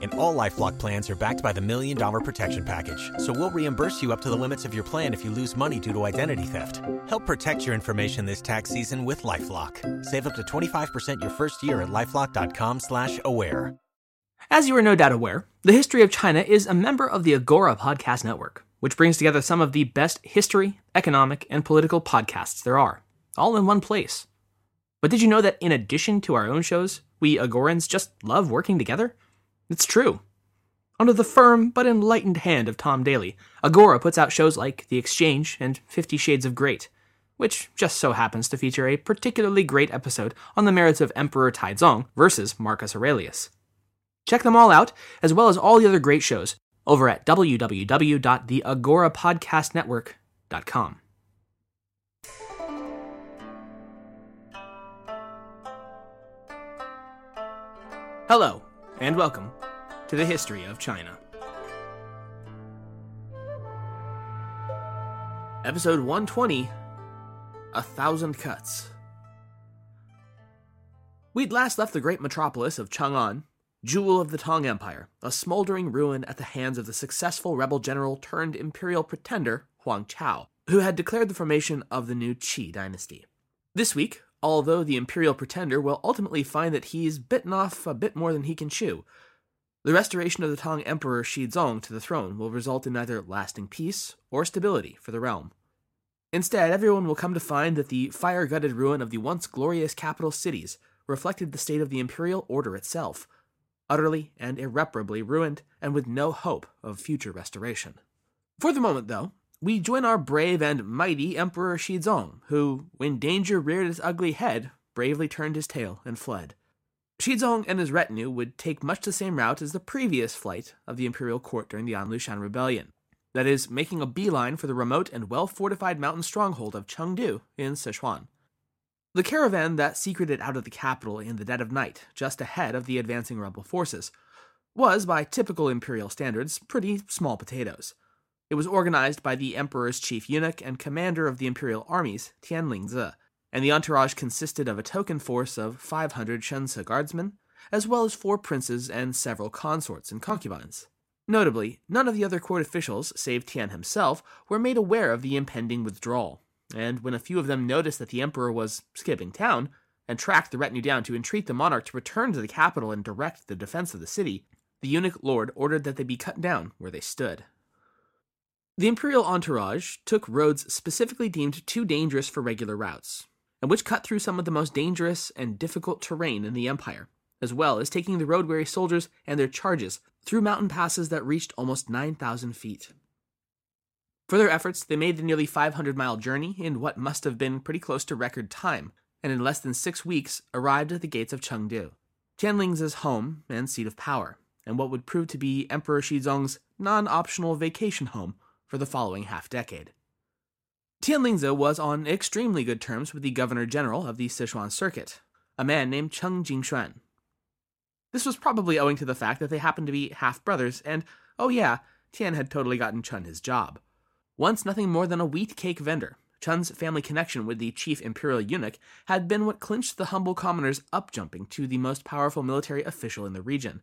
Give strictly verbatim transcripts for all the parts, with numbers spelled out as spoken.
And all LifeLock plans are backed by the Million Dollar Protection Package. So we'll reimburse you up to the limits of your plan if you lose money due to identity theft. Help protect your information this tax season with LifeLock. Save up to twenty-five percent your first year at LifeLock.com slash aware. As you are no doubt aware, the history of China is a member of the Agora Podcast Network, which brings together some of the best history, economic, and political podcasts there are, all in one place. But did you know that in addition to our own shows, we Agorans just love working together? It's true. Under the firm but enlightened hand of Tom Daly, Agora puts out shows like The Exchange and Fifty Shades of Great, which just so happens to feature a particularly great episode on the merits of Emperor Xizong versus Marcus Aurelius. Check them all out, as well as all the other great shows, over at w w w dot the agora podcast network dot com. Hello, and welcome to the history of China. Episode one twenty, A Thousand Cuts. We'd last left the great metropolis of Chang'an, jewel of the Tang Empire, a smoldering ruin at the hands of the successful rebel general turned imperial pretender, Huang Chao, who had declared the formation of the new Qi dynasty. This week, although the imperial pretender will ultimately find that he's bitten off a bit more than he can chew, the restoration of the Tang Emperor Xizong to the throne will result in neither lasting peace or stability for the realm. Instead, everyone will come to find that the fire-gutted ruin of the once glorious capital cities reflected the state of the imperial order itself, utterly and irreparably ruined and with no hope of future restoration. For the moment, though, we join our brave and mighty Emperor Xizong, who, when danger reared its ugly head, bravely turned his tail and fled. Xizong and his retinue would take much the same route as the previous flight of the imperial court during the An Lushan Rebellion, that is, making a beeline for the remote and well-fortified mountain stronghold of Chengdu in Sichuan. The caravan that secreted out of the capital in the dead of night, just ahead of the advancing rebel forces, was, by typical imperial standards, pretty small potatoes. It was organized by the emperor's chief eunuch and commander of the imperial armies, Tian Lingzi, and the entourage consisted of a token force of five hundred Shense guardsmen, as well as four princes and several consorts and concubines. Notably, none of the other court officials, save Tian himself, were made aware of the impending withdrawal, and when a few of them noticed that the emperor was skipping town, and tracked the retinue down to entreat the monarch to return to the capital and direct the defense of the city, the eunuch lord ordered that they be cut down where they stood. The imperial entourage took roads specifically deemed too dangerous for regular routes, and which cut through some of the most dangerous and difficult terrain in the empire, as well as taking the road-weary soldiers and their charges through mountain passes that reached almost nine thousand feet. For their efforts, they made the nearly five hundred mile journey in what must have been pretty close to record time, and in less than six weeks arrived at the gates of Chengdu, Tian Lingzi's home and seat of power, and what would prove to be Emperor Xizong's non-optional vacation home for the following half-decade. Tian Lingzi was on extremely good terms with the governor-general of the Sichuan circuit, a man named Cheng Jingxuan. This was probably owing to the fact that they happened to be half-brothers, and, oh yeah, Tian had totally gotten Chun his job. Once nothing more than a wheat cake vendor, Chun's family connection with the chief imperial eunuch had been what clinched the humble commoner's up-jumping to the most powerful military official in the region,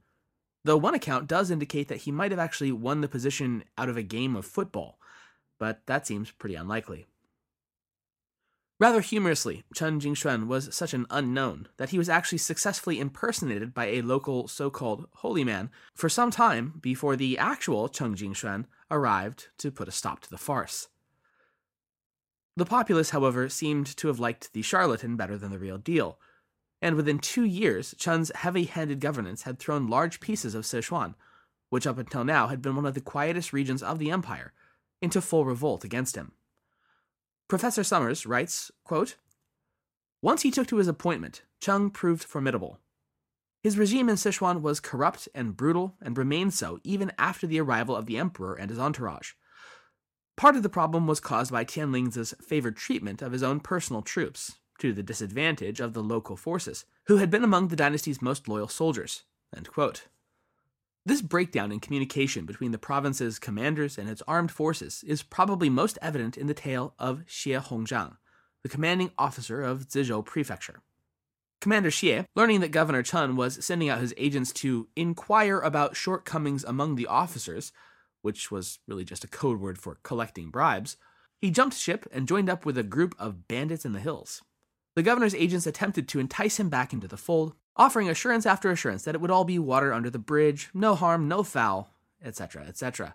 though one account does indicate that he might have actually won the position out of a game of football, but that seems pretty unlikely. Rather humorously, Chen Jingxuan was such an unknown that he was actually successfully impersonated by a local so-called holy man for some time before the actual Chen Jingxuan arrived to put a stop to the farce. The populace, however, seemed to have liked the charlatan better than the real deal, and within two years, Chun's heavy-handed governance had thrown large pieces of Sichuan, which up until now had been one of the quietest regions of the empire, into full revolt against him. Professor Summers writes, quote, "Once he took to his appointment, Cheng proved formidable. His regime in Sichuan was corrupt and brutal and remained so even after the arrival of the emperor and his entourage. Part of the problem was caused by Tian Lingzi's favored treatment of his own personal troops, to the disadvantage of the local forces, who had been among the dynasty's most loyal soldiers." End quote. This breakdown in communication between the province's commanders and its armed forces is probably most evident in the tale of Xie Hongzhang, the commanding officer of Zizhou Prefecture. Commander Xie, learning that Governor Chen was sending out his agents to inquire about shortcomings among the officers, which was really just a code word for collecting bribes, he jumped ship and joined up with a group of bandits in the hills. The governor's agents attempted to entice him back into the fold, offering assurance after assurance that it would all be water under the bridge, no harm, no foul, et cetera, et cetera.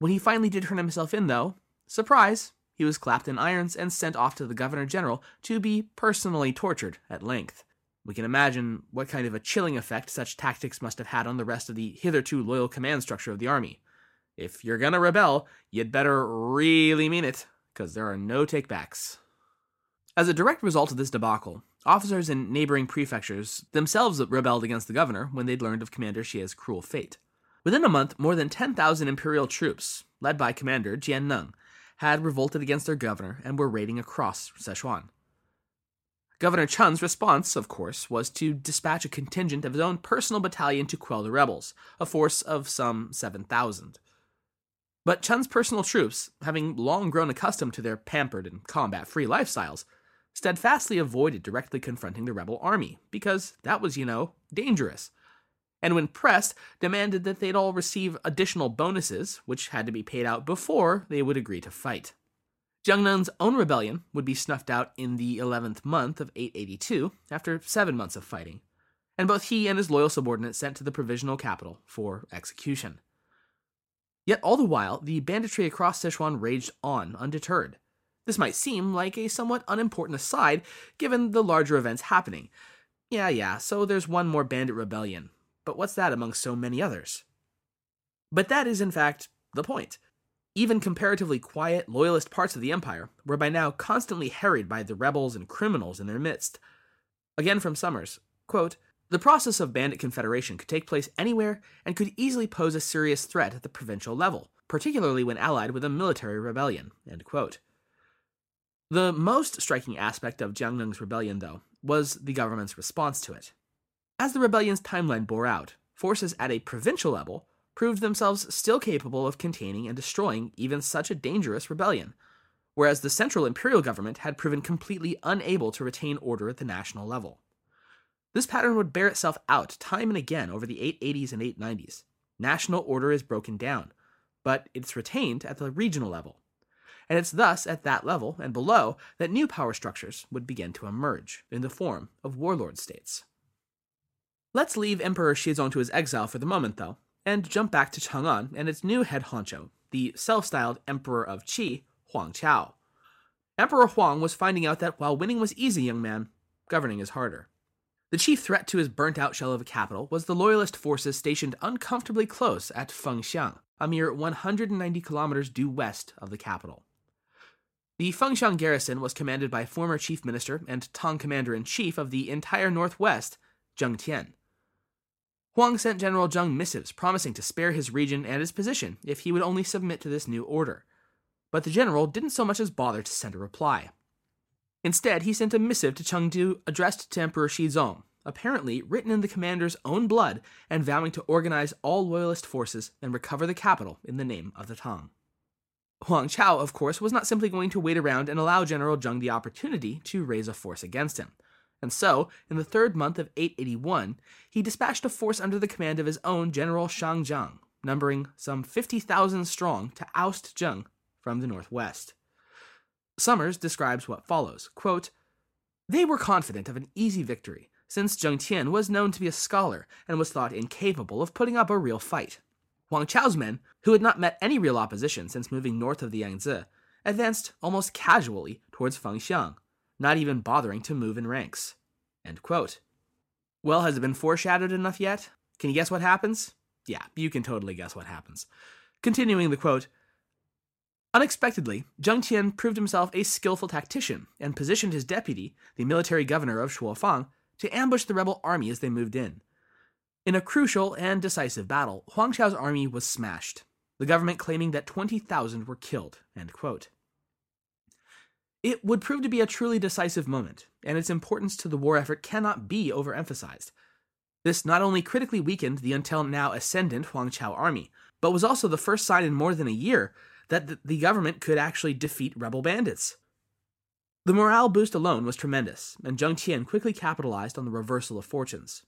When he finally did turn himself in, though, surprise, he was clapped in irons and sent off to the governor general to be personally tortured at length. We can imagine what kind of a chilling effect such tactics must have had on the rest of the hitherto loyal command structure of the army. If you're gonna rebel, you'd better really mean it, because there are no takebacks. As a direct result of this debacle, officers in neighboring prefectures themselves rebelled against the governor when they'd learned of Commander Xie's cruel fate. Within a month, more than ten thousand imperial troops, led by Commander Jian Neng, had revolted against their governor and were raiding across Sichuan. Governor Chen's response, of course, was to dispatch a contingent of his own personal battalion to quell the rebels, a force of some seven thousand. But Chen's personal troops, having long grown accustomed to their pampered and combat-free lifestyles, steadfastly avoided directly confronting the rebel army, because that was, you know, dangerous, and when pressed, demanded that they'd all receive additional bonuses, which had to be paid out before they would agree to fight. Jiang Neng's own rebellion would be snuffed out in the eleventh month of eight eighty-two, after seven months of fighting, and both he and his loyal subordinate sent to the provisional capital for execution. Yet all the while, the banditry across Sichuan raged on, undeterred. This might seem like a somewhat unimportant aside, given the larger events happening. Yeah, yeah, so there's one more bandit rebellion, but what's that among so many others? But that is, in fact, the point. Even comparatively quiet, loyalist parts of the empire were by now constantly harried by the rebels and criminals in their midst. Again from Summers, quote, "The process of bandit confederation could take place anywhere and could easily pose a serious threat at the provincial level, particularly when allied with a military rebellion," end quote. The most striking aspect of Jiang Neng's rebellion, though, was the government's response to it. As the rebellion's timeline bore out, forces at a provincial level proved themselves still capable of containing and destroying even such a dangerous rebellion, whereas the central imperial government had proven completely unable to retain order at the national level. This pattern would bear itself out time and again over the eight eighties and eight nineties. National order is broken down, but it's retained at the regional level. And it's thus at that level and below that new power structures would begin to emerge in the form of warlord states. Let's leave Emperor Xizong to his exile for the moment, though, and jump back to Chang'an and its new head honcho, the self-styled Emperor of Qi, Huang Chao. Emperor Huang was finding out that while winning was easy, young man, governing is harder. The chief threat to his burnt-out shell of a capital was the loyalist forces stationed uncomfortably close at Fengxiang, a mere one hundred ninety kilometers due west of the capital. The Fengxiang garrison was commanded by former chief minister and Tang commander-in-chief of the entire northwest, Zheng Tian. Huang sent General Zheng missives promising to spare his region and his position if he would only submit to this new order, but the general didn't so much as bother to send a reply. Instead, he sent a missive to Chengdu addressed to Emperor Xizong, apparently written in the commander's own blood and vowing to organize all loyalist forces and recover the capital in the name of the Tang. Huang Chao, of course, was not simply going to wait around and allow General Zheng the opportunity to raise a force against him. And so, in the third month of eight eighty-one, he dispatched a force under the command of his own General Shang Zhang, numbering some fifty thousand strong, to oust Zheng from the northwest. Summers describes what follows, quote, "They were confident of an easy victory, since Zheng Tian was known to be a scholar and was thought incapable of putting up a real fight. Huang Chao's men, who had not met any real opposition since moving north of the Yangtze, advanced almost casually towards Fengxiang, not even bothering to move in ranks." End quote. Well, has it been foreshadowed enough yet? Can you guess what happens? Yeah, you can totally guess what happens. Continuing the quote, "Unexpectedly, Zheng Tian proved himself a skillful tactician and positioned his deputy, the military governor of Shuofang, to ambush the rebel army as they moved in. In a crucial and decisive battle, Huang Chao's army was smashed, the government claiming that twenty thousand were killed," end quote. It would prove to be a truly decisive moment, and its importance to the war effort cannot be overemphasized. This not only critically weakened the until now ascendant Huang Chao army, but was also the first sign in more than a year that the government could actually defeat rebel bandits. The morale boost alone was tremendous, and Zheng Tian quickly capitalized on the reversal of fortunes.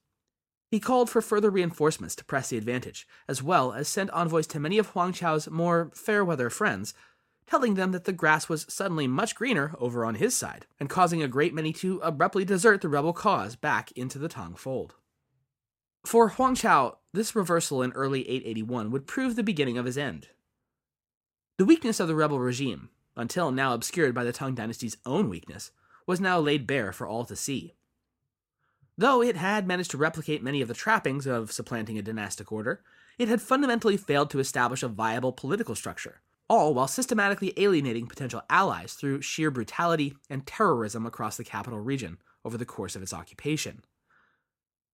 He called for further reinforcements to press the advantage, as well as sent envoys to many of Huang Chao's more fair-weather friends, telling them that the grass was suddenly much greener over on his side, and causing a great many to abruptly desert the rebel cause back into the Tang fold. For Huang Chao, this reversal in early eight eighty-one would prove the beginning of his end. The weakness of the rebel regime, until now obscured by the Tang Dynasty's own weakness, was now laid bare for all to see. Though it had managed to replicate many of the trappings of supplanting a dynastic order, it had fundamentally failed to establish a viable political structure, all while systematically alienating potential allies through sheer brutality and terrorism across the capital region over the course of its occupation.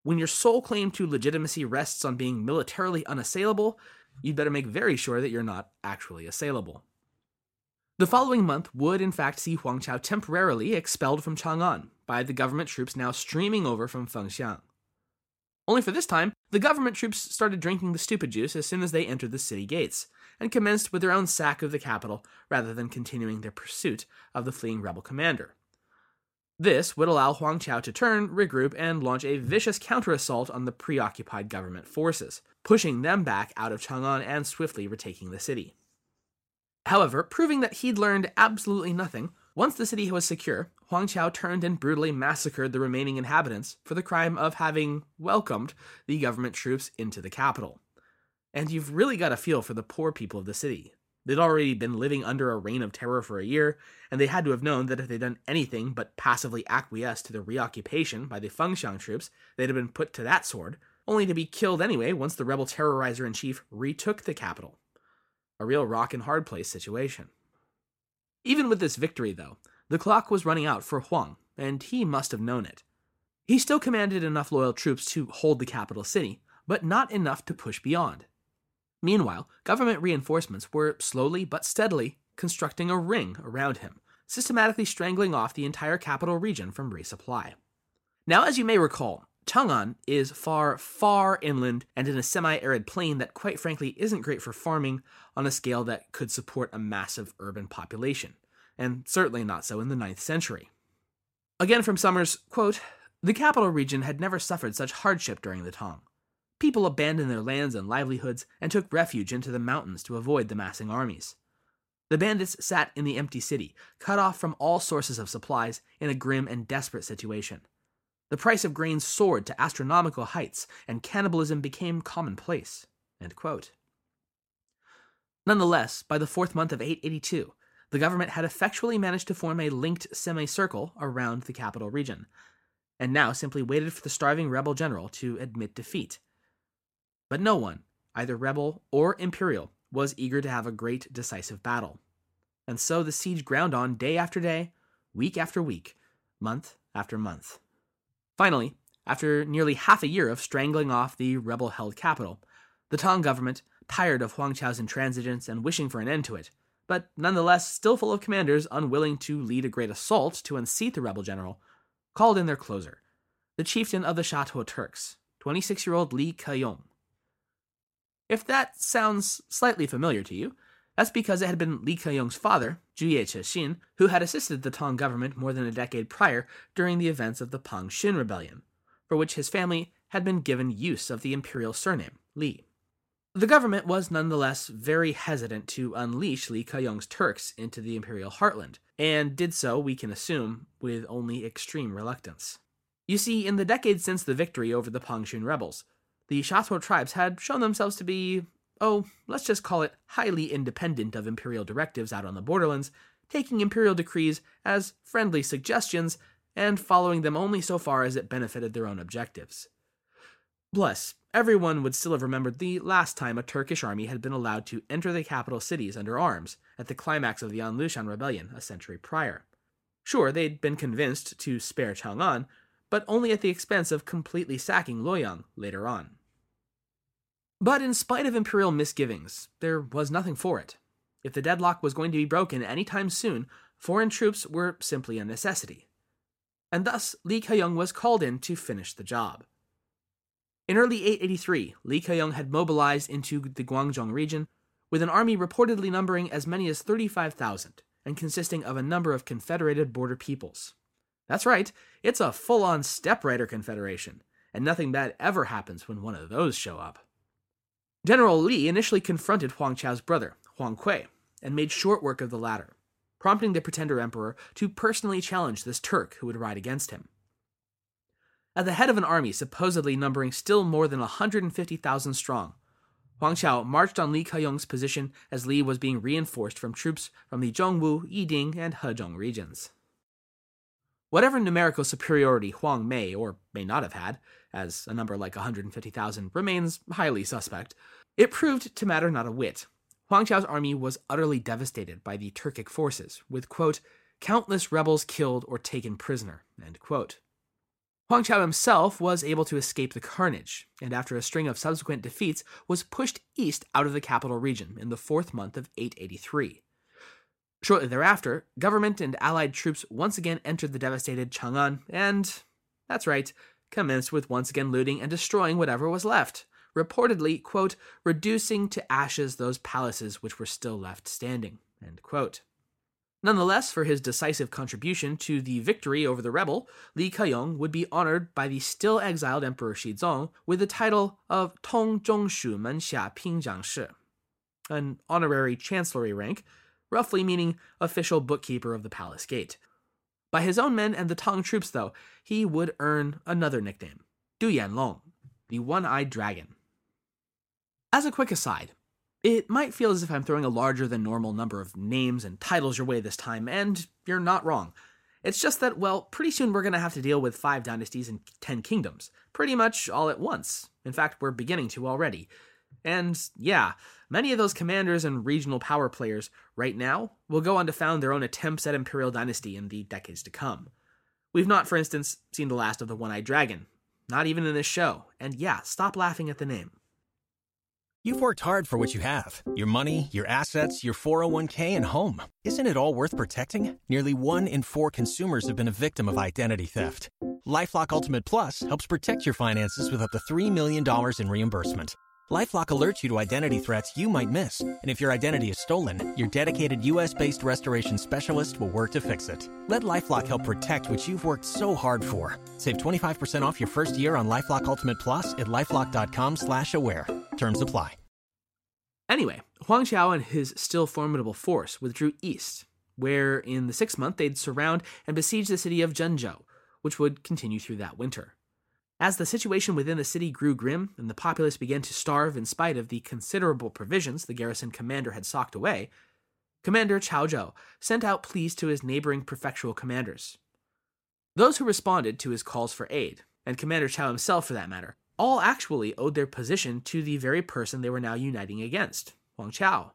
When your sole claim to legitimacy rests on being militarily unassailable, you'd better make very sure that you're not actually assailable. The following month would in fact see Huang Chao temporarily expelled from Chang'an by the government troops now streaming over from Fengxiang. Only for this time, the government troops started drinking the stupid juice as soon as they entered the city gates, and commenced with their own sack of the capital rather than continuing their pursuit of the fleeing rebel commander. This would allow Huang Chao to turn, regroup, and launch a vicious counter-assault on the preoccupied government forces, pushing them back out of Chang'an and swiftly retaking the city. However, proving that he'd learned absolutely nothing, once the city was secure, Huang Chao turned and brutally massacred the remaining inhabitants for the crime of having welcomed the government troops into the capital. And you've really got a feel for the poor people of the city. They'd already been living under a reign of terror for a year, and they had to have known that if they'd done anything but passively acquiesce to the reoccupation by the Fengxiang troops, they'd have been put to that sword, only to be killed anyway once the rebel terrorizer-in-chief retook the capital. A real rock-and-hard-place situation. Even with this victory, though, the clock was running out for Huang, and he must have known it. He still commanded enough loyal troops to hold the capital city, but not enough to push beyond. Meanwhile, government reinforcements were slowly but steadily constructing a ring around him, systematically strangling off the entire capital region from resupply. Now, as you may recall, Chang'an is far, far inland and in a semi-arid plain that quite frankly isn't great for farming on a scale that could support a massive urban population, and certainly not so in the ninth century. Again from Summers, quote, "The capital region had never suffered such hardship during the Tang. People abandoned their lands and livelihoods and took refuge into the mountains to avoid the massing armies. The bandits sat in the empty city, cut off from all sources of supplies, in a grim and desperate situation. The price of grain soared to astronomical heights, and cannibalism became commonplace." End quote. Nonetheless, by the fourth month of eight eighty-two, the government had effectually managed to form a linked semicircle around the capital region, and now simply waited for the starving rebel general to admit defeat. But no one, either rebel or imperial, was eager to have a great decisive battle. And so the siege ground on day after day, week after week, month after month. Finally, after nearly half a year of strangling off the rebel-held capital, the Tang government, tired of Huang Chao's intransigence and wishing for an end to it, but nonetheless still full of commanders unwilling to lead a great assault to unseat the rebel general, called in their closer, the chieftain of the Shatuo Turks, twenty-six-year-old Li Keyong. If that sounds slightly familiar to you, that's because it had been Li Keyong's father, Zhu Ye Chixin, who had assisted the Tang government more than a decade prior during the events of the Pang Xin Rebellion, for which his family had been given use of the imperial surname, Li. The government was nonetheless very hesitant to unleash Li Keyong's Turks into the imperial heartland, and did so, we can assume, with only extreme reluctance. You see, in the decades since the victory over the Pang Xin rebels, the Shatuo tribes had shown themselves to be, oh, let's just call it highly independent of imperial directives out on the borderlands, taking imperial decrees as friendly suggestions and following them only so far as it benefited their own objectives. Plus, everyone would still have remembered the last time a Turkish army had been allowed to enter the capital cities under arms at the climax of the An Lushan Rebellion a century prior. Sure, they'd been convinced to spare Chang'an, but only at the expense of completely sacking Luoyang later on. But in spite of imperial misgivings, there was nothing for it. If the deadlock was going to be broken any time soon, foreign troops were simply a necessity, and thus Li Keyong was called in to finish the job. In early eight eighty-three, Li Keyong had mobilized into the Guangzhou region with an army reportedly numbering as many as thirty-five thousand and consisting of a number of confederated border peoples. That's right, it's a full-on steppe-rider confederation, and nothing bad ever happens when one of those show up. General Li initially confronted Huang Chao's brother, Huang Kuei, and made short work of the latter, prompting the pretender emperor to personally challenge this Turk who would ride against him. At the head of an army supposedly numbering still more than one hundred fifty thousand strong, Huang Chao marched on Li Keyong's position as Li was being reinforced from troops from the Zhongwu, Yiding, and Hezhong regions. Whatever numerical superiority Huang may or may not have had, as a number like one hundred fifty thousand remains highly suspect, it proved to matter not a whit. Huang Chao's army was utterly devastated by the Turkic forces, with, quote, countless rebels killed or taken prisoner, end quote. Huang Chao himself was able to escape the carnage, and after a string of subsequent defeats, was pushed east out of the capital region in the fourth month of eight eighty-three. Shortly thereafter, government and allied troops once again entered the devastated Chang'an and, that's right, commenced with once again looting and destroying whatever was left, reportedly, quote, reducing to ashes those palaces which were still left standing, end quote. Nonetheless, for his decisive contribution to the victory over the rebel, Li Keyong would be honored by the still-exiled Emperor Xizong with the title of Tong Zhongshu Menxia Pingjiang Shi, an honorary chancellery rank, roughly meaning official bookkeeper of the palace gate. By his own men and the Tang troops, though, he would earn another nickname, Duyan Long, the One-Eyed Dragon. As a quick aside, it might feel as if I'm throwing a larger-than-normal number of names and titles your way this time, and you're not wrong. It's just that, well, pretty soon we're going to have to deal with five dynasties and ten kingdoms, pretty much all at once. In fact, we're beginning to already. And, yeah, many of those commanders and regional power players right now will go on to found their own attempts at Imperial Dynasty in the decades to come. We've not, for instance, seen the last of the One-Eyed Dragon, not even in this show, and yeah, stop laughing at the name. You've worked hard for what you have, your money, your assets, your four oh one k, and home. Isn't it all worth protecting? Nearly one in four consumers have been a victim of identity theft. LifeLock Ultimate Plus helps protect your finances with up to three million dollars in reimbursement. LifeLock alerts you to identity threats you might miss, and if your identity is stolen, your dedicated U S-based restoration specialist will work to fix it. Let LifeLock help protect what you've worked so hard for. Save twenty-five percent off your first year on LifeLock Ultimate Plus at LifeLock dot com slash aware. Terms apply. Anyway, Huang Chao and his still formidable force withdrew east, where in the sixth month they'd surround and besiege the city of Zhengzhou, which would continue through that winter. As the situation within the city grew grim and the populace began to starve in spite of the considerable provisions the garrison commander had socked away, Commander Cao Zhou sent out pleas to his neighboring prefectural commanders. Those who responded to his calls for aid, and Commander Cao himself for that matter, all actually owed their position to the very person they were now uniting against, Huang Chao.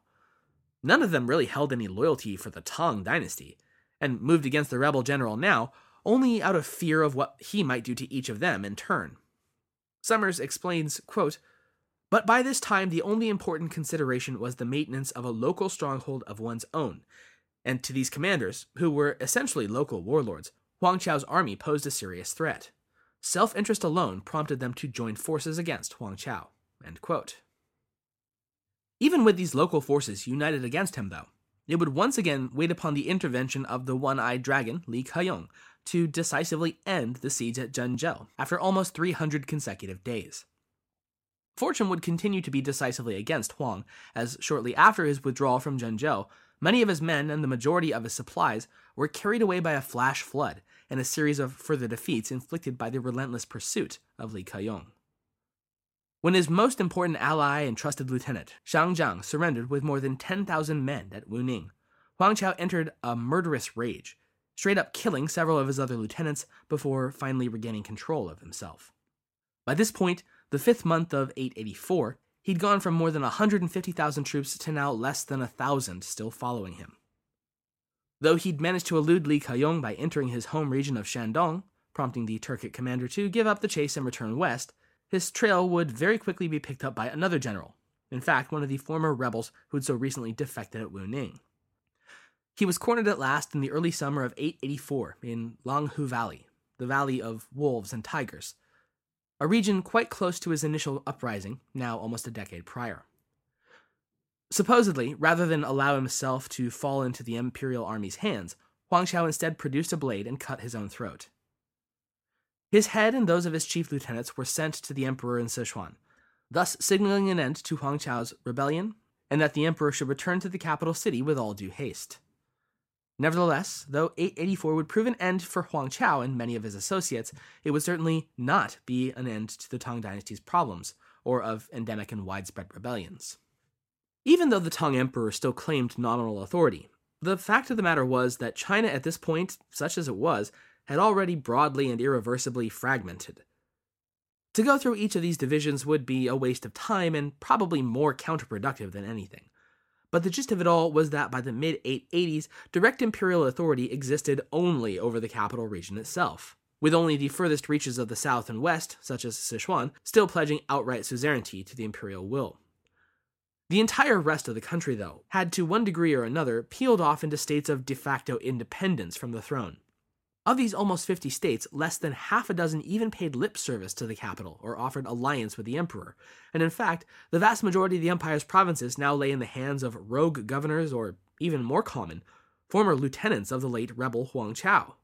None of them really held any loyalty for the Tang Dynasty, and moved against the rebel general now, only out of fear of what he might do to each of them in turn. Summers explains, quote, but by this time the only important consideration was the maintenance of a local stronghold of one's own, and to these commanders, who were essentially local warlords, Huang Chao's army posed a serious threat. Self-interest alone prompted them to join forces against Huang Chao, end quote. Even with these local forces united against him, though, it would once again wait upon the intervention of the One-Eyed Dragon, Li Keyong, to decisively end the siege at Zhengzhou after almost three hundred consecutive days. Fortune would continue to be decisively against Huang, as shortly after his withdrawal from Zhengzhou, many of his men and the majority of his supplies were carried away by a flash flood and a series of further defeats inflicted by the relentless pursuit of Li Keyong. When his most important ally and trusted lieutenant, Shang Zhang, surrendered with more than ten thousand men at Wuning, Huang Chao entered a murderous rage, straight up killing several of his other lieutenants before finally regaining control of himself. By this point, the fifth month of eight eighty-four, he'd gone from more than one hundred fifty thousand troops to now less than one thousand still following him. Though he'd managed to elude Li Keyong by entering his home region of Shandong, prompting the Turkic commander to give up the chase and return west, his trail would very quickly be picked up by another general, in fact one of the former rebels who'd so recently defected at Wuning. He was cornered at last in the early summer of eight eighty-four in Langhu Valley, the valley of wolves and tigers, a region quite close to his initial uprising, now almost a decade prior. Supposedly, rather than allow himself to fall into the imperial army's hands, Huang Chao instead produced a blade and cut his own throat. His head and those of his chief lieutenants were sent to the emperor in Sichuan, thus signaling an end to Huang Chao's rebellion, and that the emperor should return to the capital city with all due haste. Nevertheless, though eight eighty-four would prove an end for Huang Chao and many of his associates, it would certainly not be an end to the Tang Dynasty's problems, or of endemic and widespread rebellions. Even though the Tang Emperor still claimed nominal authority, the fact of the matter was that China at this point, such as it was, had already broadly and irreversibly fragmented. To go through each of these divisions would be a waste of time and probably more counterproductive than anything. But the gist of it all was that by the mid eighteen eighties, direct imperial authority existed only over the capital region itself, with only the furthest reaches of the south and west, such as Sichuan, still pledging outright suzerainty to the imperial will. The entire rest of the country, though, had to one degree or another peeled off into states of de facto independence from the throne. Of these almost fifty states, less than half a dozen even paid lip service to the capital or offered alliance with the emperor, and in fact, the vast majority of the empire's provinces now lay in the hands of rogue governors or, even more common, former lieutenants of the late rebel Huang Chao.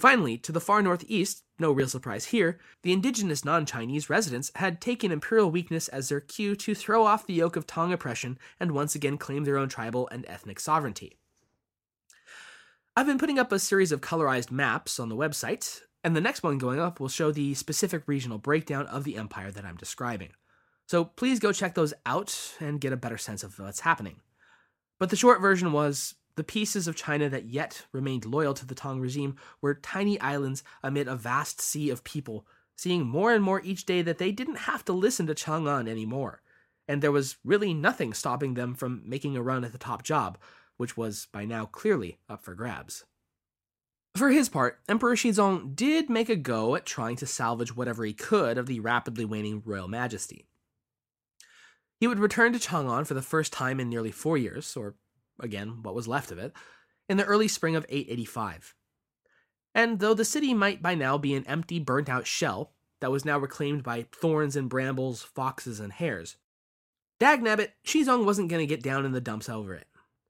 Finally, to the far northeast, no real surprise here, the indigenous non-Chinese residents had taken imperial weakness as their cue to throw off the yoke of Tang oppression and once again claim their own tribal and ethnic sovereignty. I've been putting up a series of colorized maps on the website, and the next one going up will show the specific regional breakdown of the empire that I'm describing. So please go check those out and get a better sense of what's happening. But the short version was, the pieces of China that yet remained loyal to the Tang regime were tiny islands amid a vast sea of people, seeing more and more each day that they didn't have to listen to Chang'an anymore, and there was really nothing stopping them from making a run at the top job, which was by now clearly up for grabs. For his part, Emperor Xizong did make a go at trying to salvage whatever he could of the rapidly waning royal majesty. He would return to Chang'an for the first time in nearly four years, or again, what was left of it, in the early spring of eight eighty-five. And though the city might by now be an empty, burnt-out shell that was now reclaimed by thorns and brambles, foxes and hares, dagnabbit, Xizong wasn't going to get down in the dumps over it.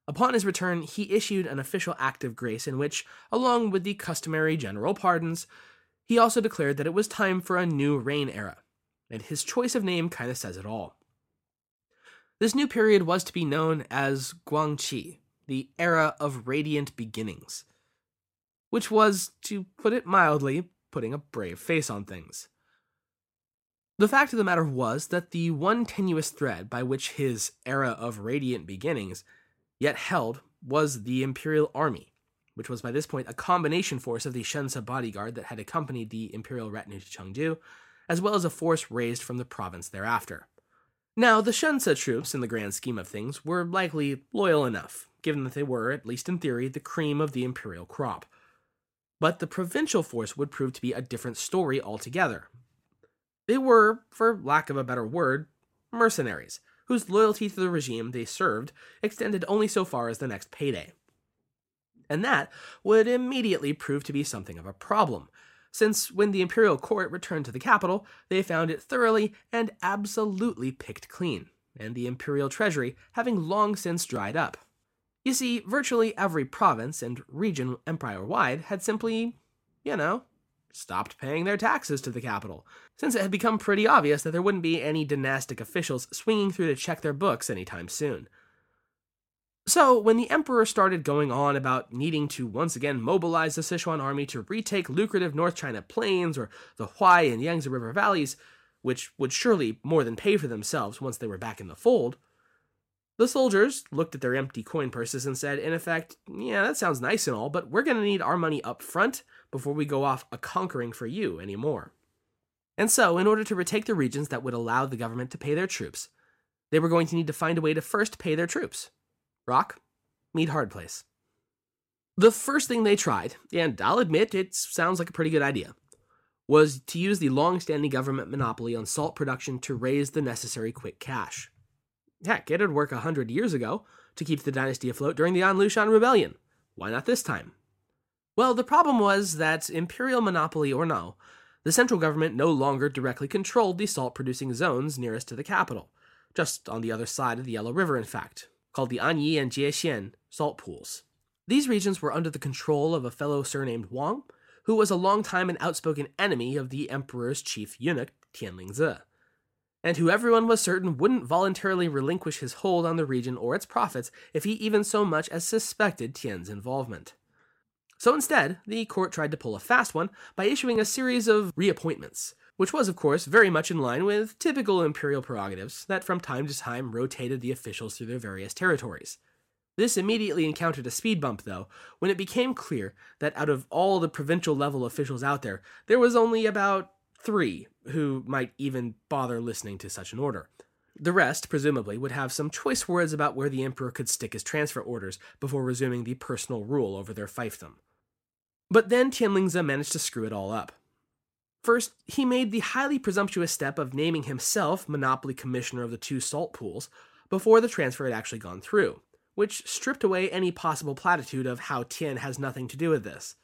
Upon his return, he issued an official act of grace in which, along with the customary general pardons, he also declared that it was time for a new reign era, and his choice of name kind of says it all. This new period was to be known as Guangqi, the Era of Radiant Beginnings, which was, to put it mildly, putting a brave face on things. The fact of the matter was that the one tenuous thread by which his Era of Radiant Beginnings yet held was the Imperial Army, which was by this point a combination force of the Shensa bodyguard that had accompanied the Imperial retinue to Chengdu, as well as a force raised from the province thereafter. Now, the Shensa troops, in the grand scheme of things, were likely loyal enough, given that they were, at least in theory, the cream of the Imperial crop. But the provincial force would prove to be a different story altogether. They were, for lack of a better word, mercenaries, whose loyalty to the regime they served extended only so far as the next payday. And that would immediately prove to be something of a problem, since when the imperial court returned to the capital, they found it thoroughly and absolutely picked clean, and the imperial treasury having long since dried up. You see, virtually every province and region empire-wide had simply, you know, stopped paying their taxes to the capital, since it had become pretty obvious that there wouldn't be any dynastic officials swinging through to check their books anytime soon. So, when the emperor started going on about needing to once again mobilize the Sichuan army to retake lucrative North China plains or the Huai and Yangtze River valleys, which would surely more than pay for themselves once they were back in the fold, the soldiers looked at their empty coin purses and said, in effect, yeah, that sounds nice and all, but we're going to need our money up front before we go off a-conquering for you anymore. And so, in order to retake the regions that would allow the government to pay their troops, they were going to need to find a way to first pay their troops. Rock, meet hard place. The first thing they tried, and I'll admit it sounds like a pretty good idea, was to use the long-standing government monopoly on salt production to raise the necessary quick cash. Heck, it had worked a hundred years ago, to keep the dynasty afloat during the An Lushan Rebellion. Why not this time? Well, the problem was that, imperial monopoly or no, the central government no longer directly controlled the salt-producing zones nearest to the capital, just on the other side of the Yellow River, in fact, called the Anyi and Jiexian salt pools. These regions were under the control of a fellow surnamed Wang, who was a long time an outspoken enemy of the emperor's chief eunuch, Tian Lingzi, and who everyone was certain wouldn't voluntarily relinquish his hold on the region or its profits if he even so much as suspected Tian's involvement. So instead, the court tried to pull a fast one by issuing a series of reappointments, which was, of course, very much in line with typical imperial prerogatives that from time to time rotated the officials through their various territories. This immediately encountered a speed bump, though, when it became clear that out of all the provincial-level officials out there, there was only about three who might even bother listening to such an order. The rest, presumably, would have some choice words about where the emperor could stick his transfer orders before resuming the personal rule over their fiefdom. But then Tian Lingzi managed to screw it all up. First, he made the highly presumptuous step of naming himself monopoly commissioner of the two salt pools before the transfer had actually gone through, which stripped away any possible platitude of how Tian has nothing to do with this.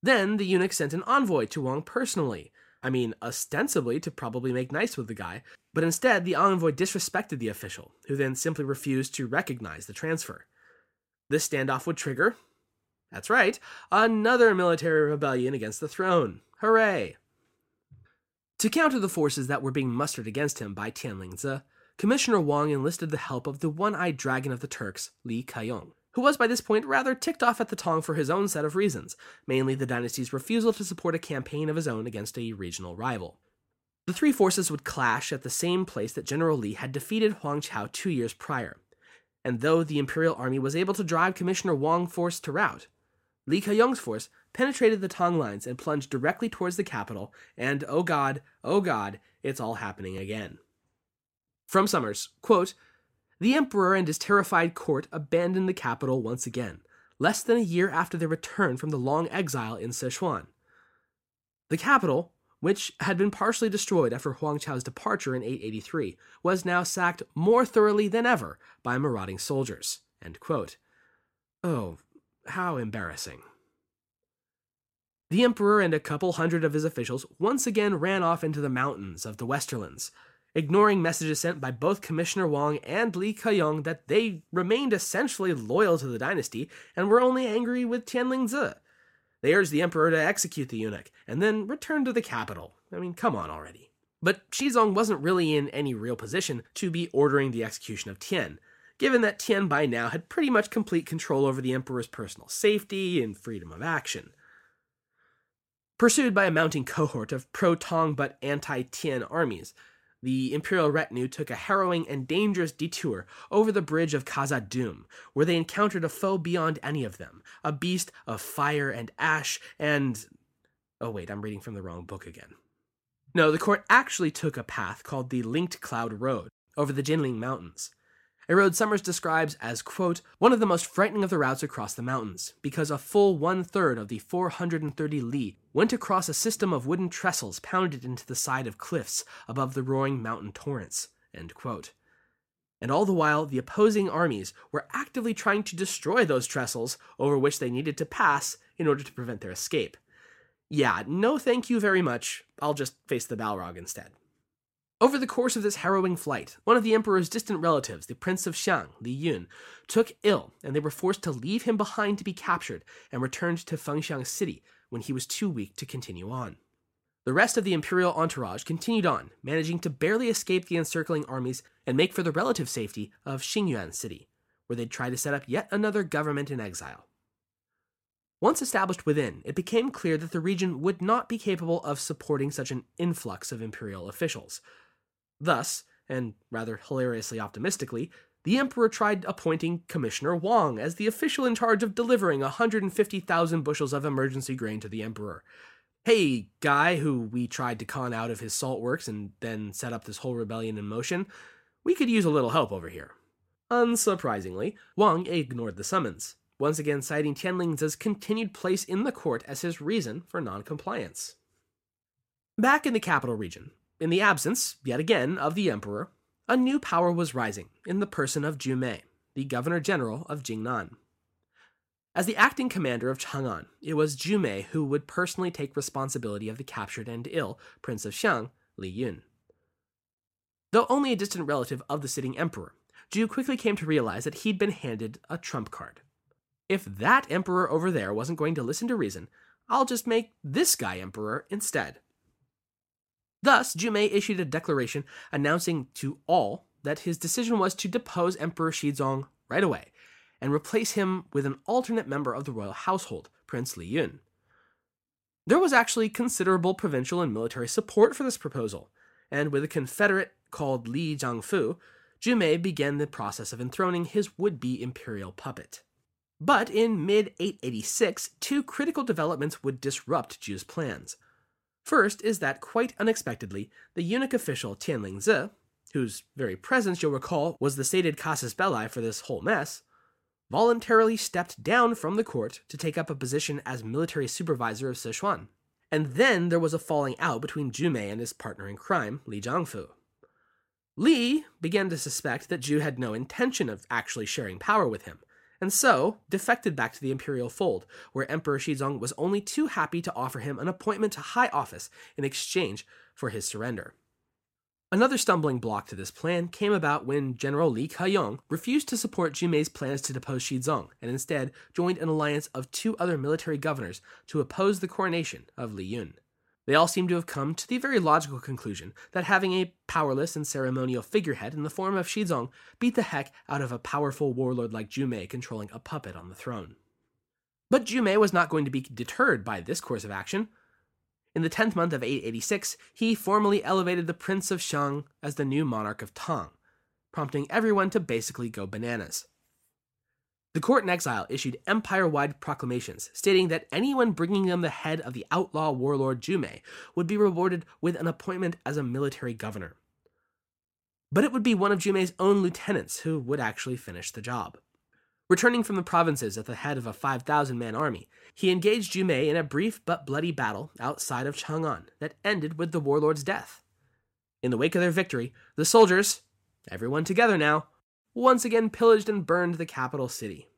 Then the eunuch sent an envoy to Wang personally, I mean ostensibly to probably make nice with the guy, but instead the envoy disrespected the official, who then simply refused to recognize the transfer. This standoff would trigger, that's right, another military rebellion against the throne. Hooray! To counter the forces that were being mustered against him by Tian Lingzi, Commissioner Wang enlisted the help of the one-eyed dragon of the Turks, Li Keyong, who was by this point rather ticked off at the Tang for his own set of reasons, mainly the dynasty's refusal to support a campaign of his own against a regional rival. The three forces would clash at the same place that General Li had defeated Huang Chao two years prior, and though the imperial army was able to drive Commissioner Wang's force to rout, Li Keyong's force penetrated the Tang lines and plunged directly towards the capital, and oh god, oh god, it's all happening again. From Summers, quote, "The emperor and his terrified court abandoned the capital once again, less than a year after their return from the long exile in Sichuan. The capital, which had been partially destroyed after Huang Chao's departure in eight eighty-three, was now sacked more thoroughly than ever by marauding soldiers," end quote. Oh, how embarrassing. The emperor and a couple hundred of his officials once again ran off into the mountains of the Westerlands, ignoring messages sent by both Commissioner Wang and Li Keyong that they remained essentially loyal to the dynasty and were only angry with Tian Lingzi. They urged the emperor to execute the eunuch, and then return to the capital. I mean, come on already. But Xizong wasn't really in any real position to be ordering the execution of Tian, given that Tian by now had pretty much complete control over the emperor's personal safety and freedom of action. Pursued by a mounting cohort of pro-Tang but anti-Tian armies, the imperial retinue took a harrowing and dangerous detour over the bridge of Khazad-dûm, where they encountered a foe beyond any of them, a beast of fire and ash and... Oh wait, I'm reading from the wrong book again. No, the court actually took a path called the Linked Cloud Road, over the Jinling Mountains. A road Summers describes as, quote, "one of the most frightening of the routes across the mountains, because a full one-third of the four hundred thirty li went across a system of wooden trestles pounded into the side of cliffs above the roaring mountain torrents," end quote. And all the while, the opposing armies were actively trying to destroy those trestles over which they needed to pass in order to prevent their escape. Yeah, no thank you very much, I'll just face the Balrog instead. Over the course of this harrowing flight, one of the emperor's distant relatives, the Prince of Shang, Li Yun, took ill, and they were forced to leave him behind to be captured and returned to Fengxiang City when he was too weak to continue on. The rest of the imperial entourage continued on, managing to barely escape the encircling armies and make for the relative safety of Xingyuan City, where they'd try to set up yet another government in exile. Once established within, it became clear that the region would not be capable of supporting such an influx of imperial officials. Thus, and rather hilariously optimistically, the emperor tried appointing Commissioner Wang as the official in charge of delivering one hundred fifty thousand bushels of emergency grain to the emperor. Hey, guy who we tried to con out of his salt works and then set up this whole rebellion in motion, we could use a little help over here. Unsurprisingly, Wang ignored the summons, once again citing Tian Lingzi's continued place in the court as his reason for non-compliance. Back in the capital region, in the absence, yet again, of the emperor, a new power was rising in the person of Zhu Mei, the governor-general of Jingnan. As the acting commander of Chang'an, it was Zhu Mei who would personally take responsibility of the captured and ill Prince of Xiang, Li Yun. Though only a distant relative of the sitting emperor, Zhu quickly came to realize that he'd been handed a trump card. If that emperor over there wasn't going to listen to reason, I'll just make this guy emperor instead. Thus, Zhu Mei issued a declaration announcing to all that his decision was to depose Emperor Xizong right away and replace him with an alternate member of the royal household, Prince Li Yun. There was actually considerable provincial and military support for this proposal, and with a confederate called Li Jiangfu, Zhu Mei began the process of enthroning his would-be imperial puppet. But in mid eight eighty-six, two critical developments would disrupt Zhu's plans. First is that, quite unexpectedly, the eunuch official Tian Lingzi, whose very presence, you'll recall, was the stated casus belli for this whole mess, voluntarily stepped down from the court to take up a position as military supervisor of Sichuan. And then there was a falling out between Zhu Mei and his partner in crime, Li Jiangfu. Li began to suspect that Zhu had no intention of actually sharing power with him, and so defected back to the imperial fold, where Emperor Xizong was only too happy to offer him an appointment to high office in exchange for his surrender. Another stumbling block to this plan came about when General Li Keyong refused to support Zhu Mei's plans to depose Xizong, and instead joined an alliance of two other military governors to oppose the coronation of Li Yun. They all seem to have come to the very logical conclusion that having a powerless and ceremonial figurehead in the form of Xizong beat the heck out of a powerful warlord like Zhu Mei controlling a puppet on the throne. But Zhu Mei was not going to be deterred by this course of action. In the tenth month of eight eighty-six, he formally elevated the Prince of Xiang as the new monarch of Tang, prompting everyone to basically go bananas. The court in exile issued empire-wide proclamations stating that anyone bringing them the head of the outlaw warlord Zhu Mei would be rewarded with an appointment as a military governor. But it would be one of Zhu Mei's own lieutenants who would actually finish the job. Returning from the provinces at the head of a five thousand man army, he engaged Zhu Mei in a brief but bloody battle outside of Chang'an that ended with the warlord's death. In the wake of their victory, the soldiers, everyone together now, once again pillaged and burned the capital city.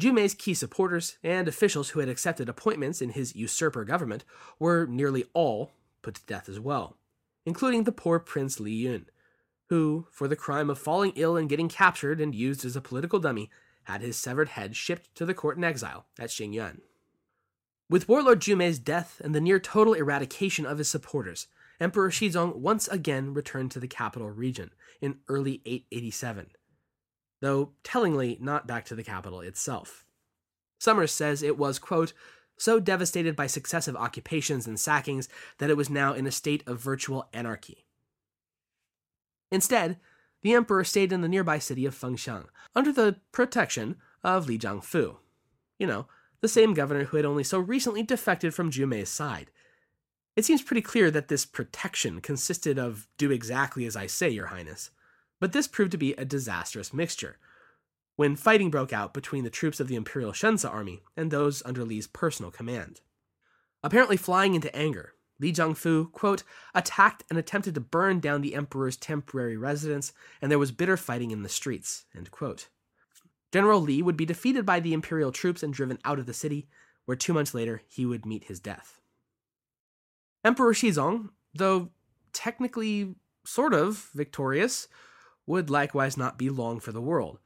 Zhu Mei's key supporters and officials who had accepted appointments in his usurper government were nearly all put to death as well, including the poor Prince Li Yun, who, for the crime of falling ill and getting captured and used as a political dummy, had his severed head shipped to the court in exile at Xingyuan. With warlord Zhu Mei's death and the near total eradication of his supporters, Emperor Xizong once again returned to the capital region in early eight eighty-seven, though tellingly not back to the capital itself. Summers says it was, quote, so devastated by successive occupations and sackings that it was now in a state of virtual anarchy. Instead, the emperor stayed in the nearby city of Fengxiang, under the protection of Li Jiangfu, you know, the same governor who had only so recently defected from Zhu Mei's side. It seems pretty clear that this protection consisted of do exactly as I say, Your Highness, but this proved to be a disastrous mixture. When fighting broke out between the troops of the Imperial Shensa army and those under Li's personal command, apparently flying into anger, Li Jiangfu, quote, attacked and attempted to burn down the emperor's temporary residence, and there was bitter fighting in the streets, end quote. General Li would be defeated by the imperial troops and driven out of the city, where two months later he would meet his death. Emperor Xizong, though technically sort of victorious, would likewise not be long for the world.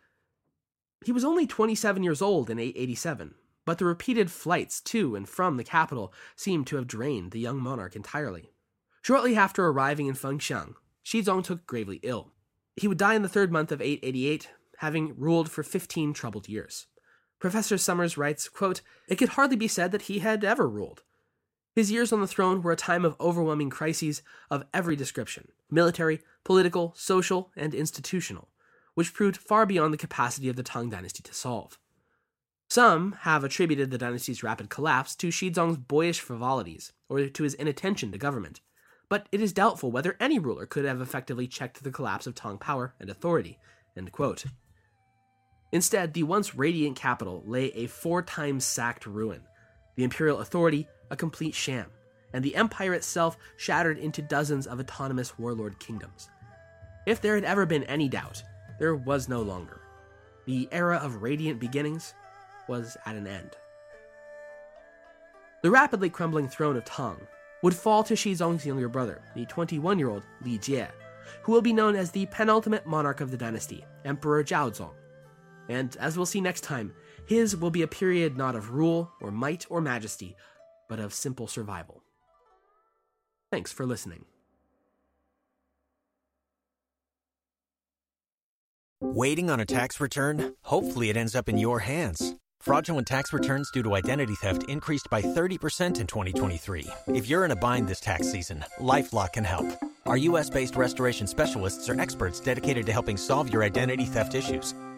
He was only twenty-seven years old in eight eighty-seven, but the repeated flights to and from the capital seemed to have drained the young monarch entirely. Shortly after arriving in Fengxiang, Xizong took gravely ill. He would die in the third month of eight eighty-eight, having ruled for fifteen troubled years. Professor Summers writes, quote, it could hardly be said that he had ever ruled. His years on the throne were a time of overwhelming crises of every description, military, political, social, and institutional, which proved far beyond the capacity of the Tang Dynasty to solve. Some have attributed the dynasty's rapid collapse to Xizong's boyish frivolities, or to his inattention to government, but it is doubtful whether any ruler could have effectively checked the collapse of Tang power and authority, end quote. Instead, the once radiant capital lay a four-times sacked ruin, the imperial authority a complete sham, and the empire itself shattered into dozens of autonomous warlord kingdoms. If there had ever been any doubt, there was no longer. the Era of Radiant Beginnings was at an end. The rapidly crumbling throne of Tang would fall to Xizong's younger brother, the twenty-one-year-old Li Jie, who will be known as the penultimate monarch of the dynasty, Emperor Zhaozong. And as we'll see next time, his will be a period not of rule or might or majesty, but of simple survival. Thanks for listening. Waiting on a tax return? Hopefully it ends up in your hands. Fraudulent tax returns due to identity theft increased by thirty percent in twenty twenty-three. If you're in a bind this tax season, LifeLock can help. Our U S-based restoration specialists are experts dedicated to helping solve your identity theft issues.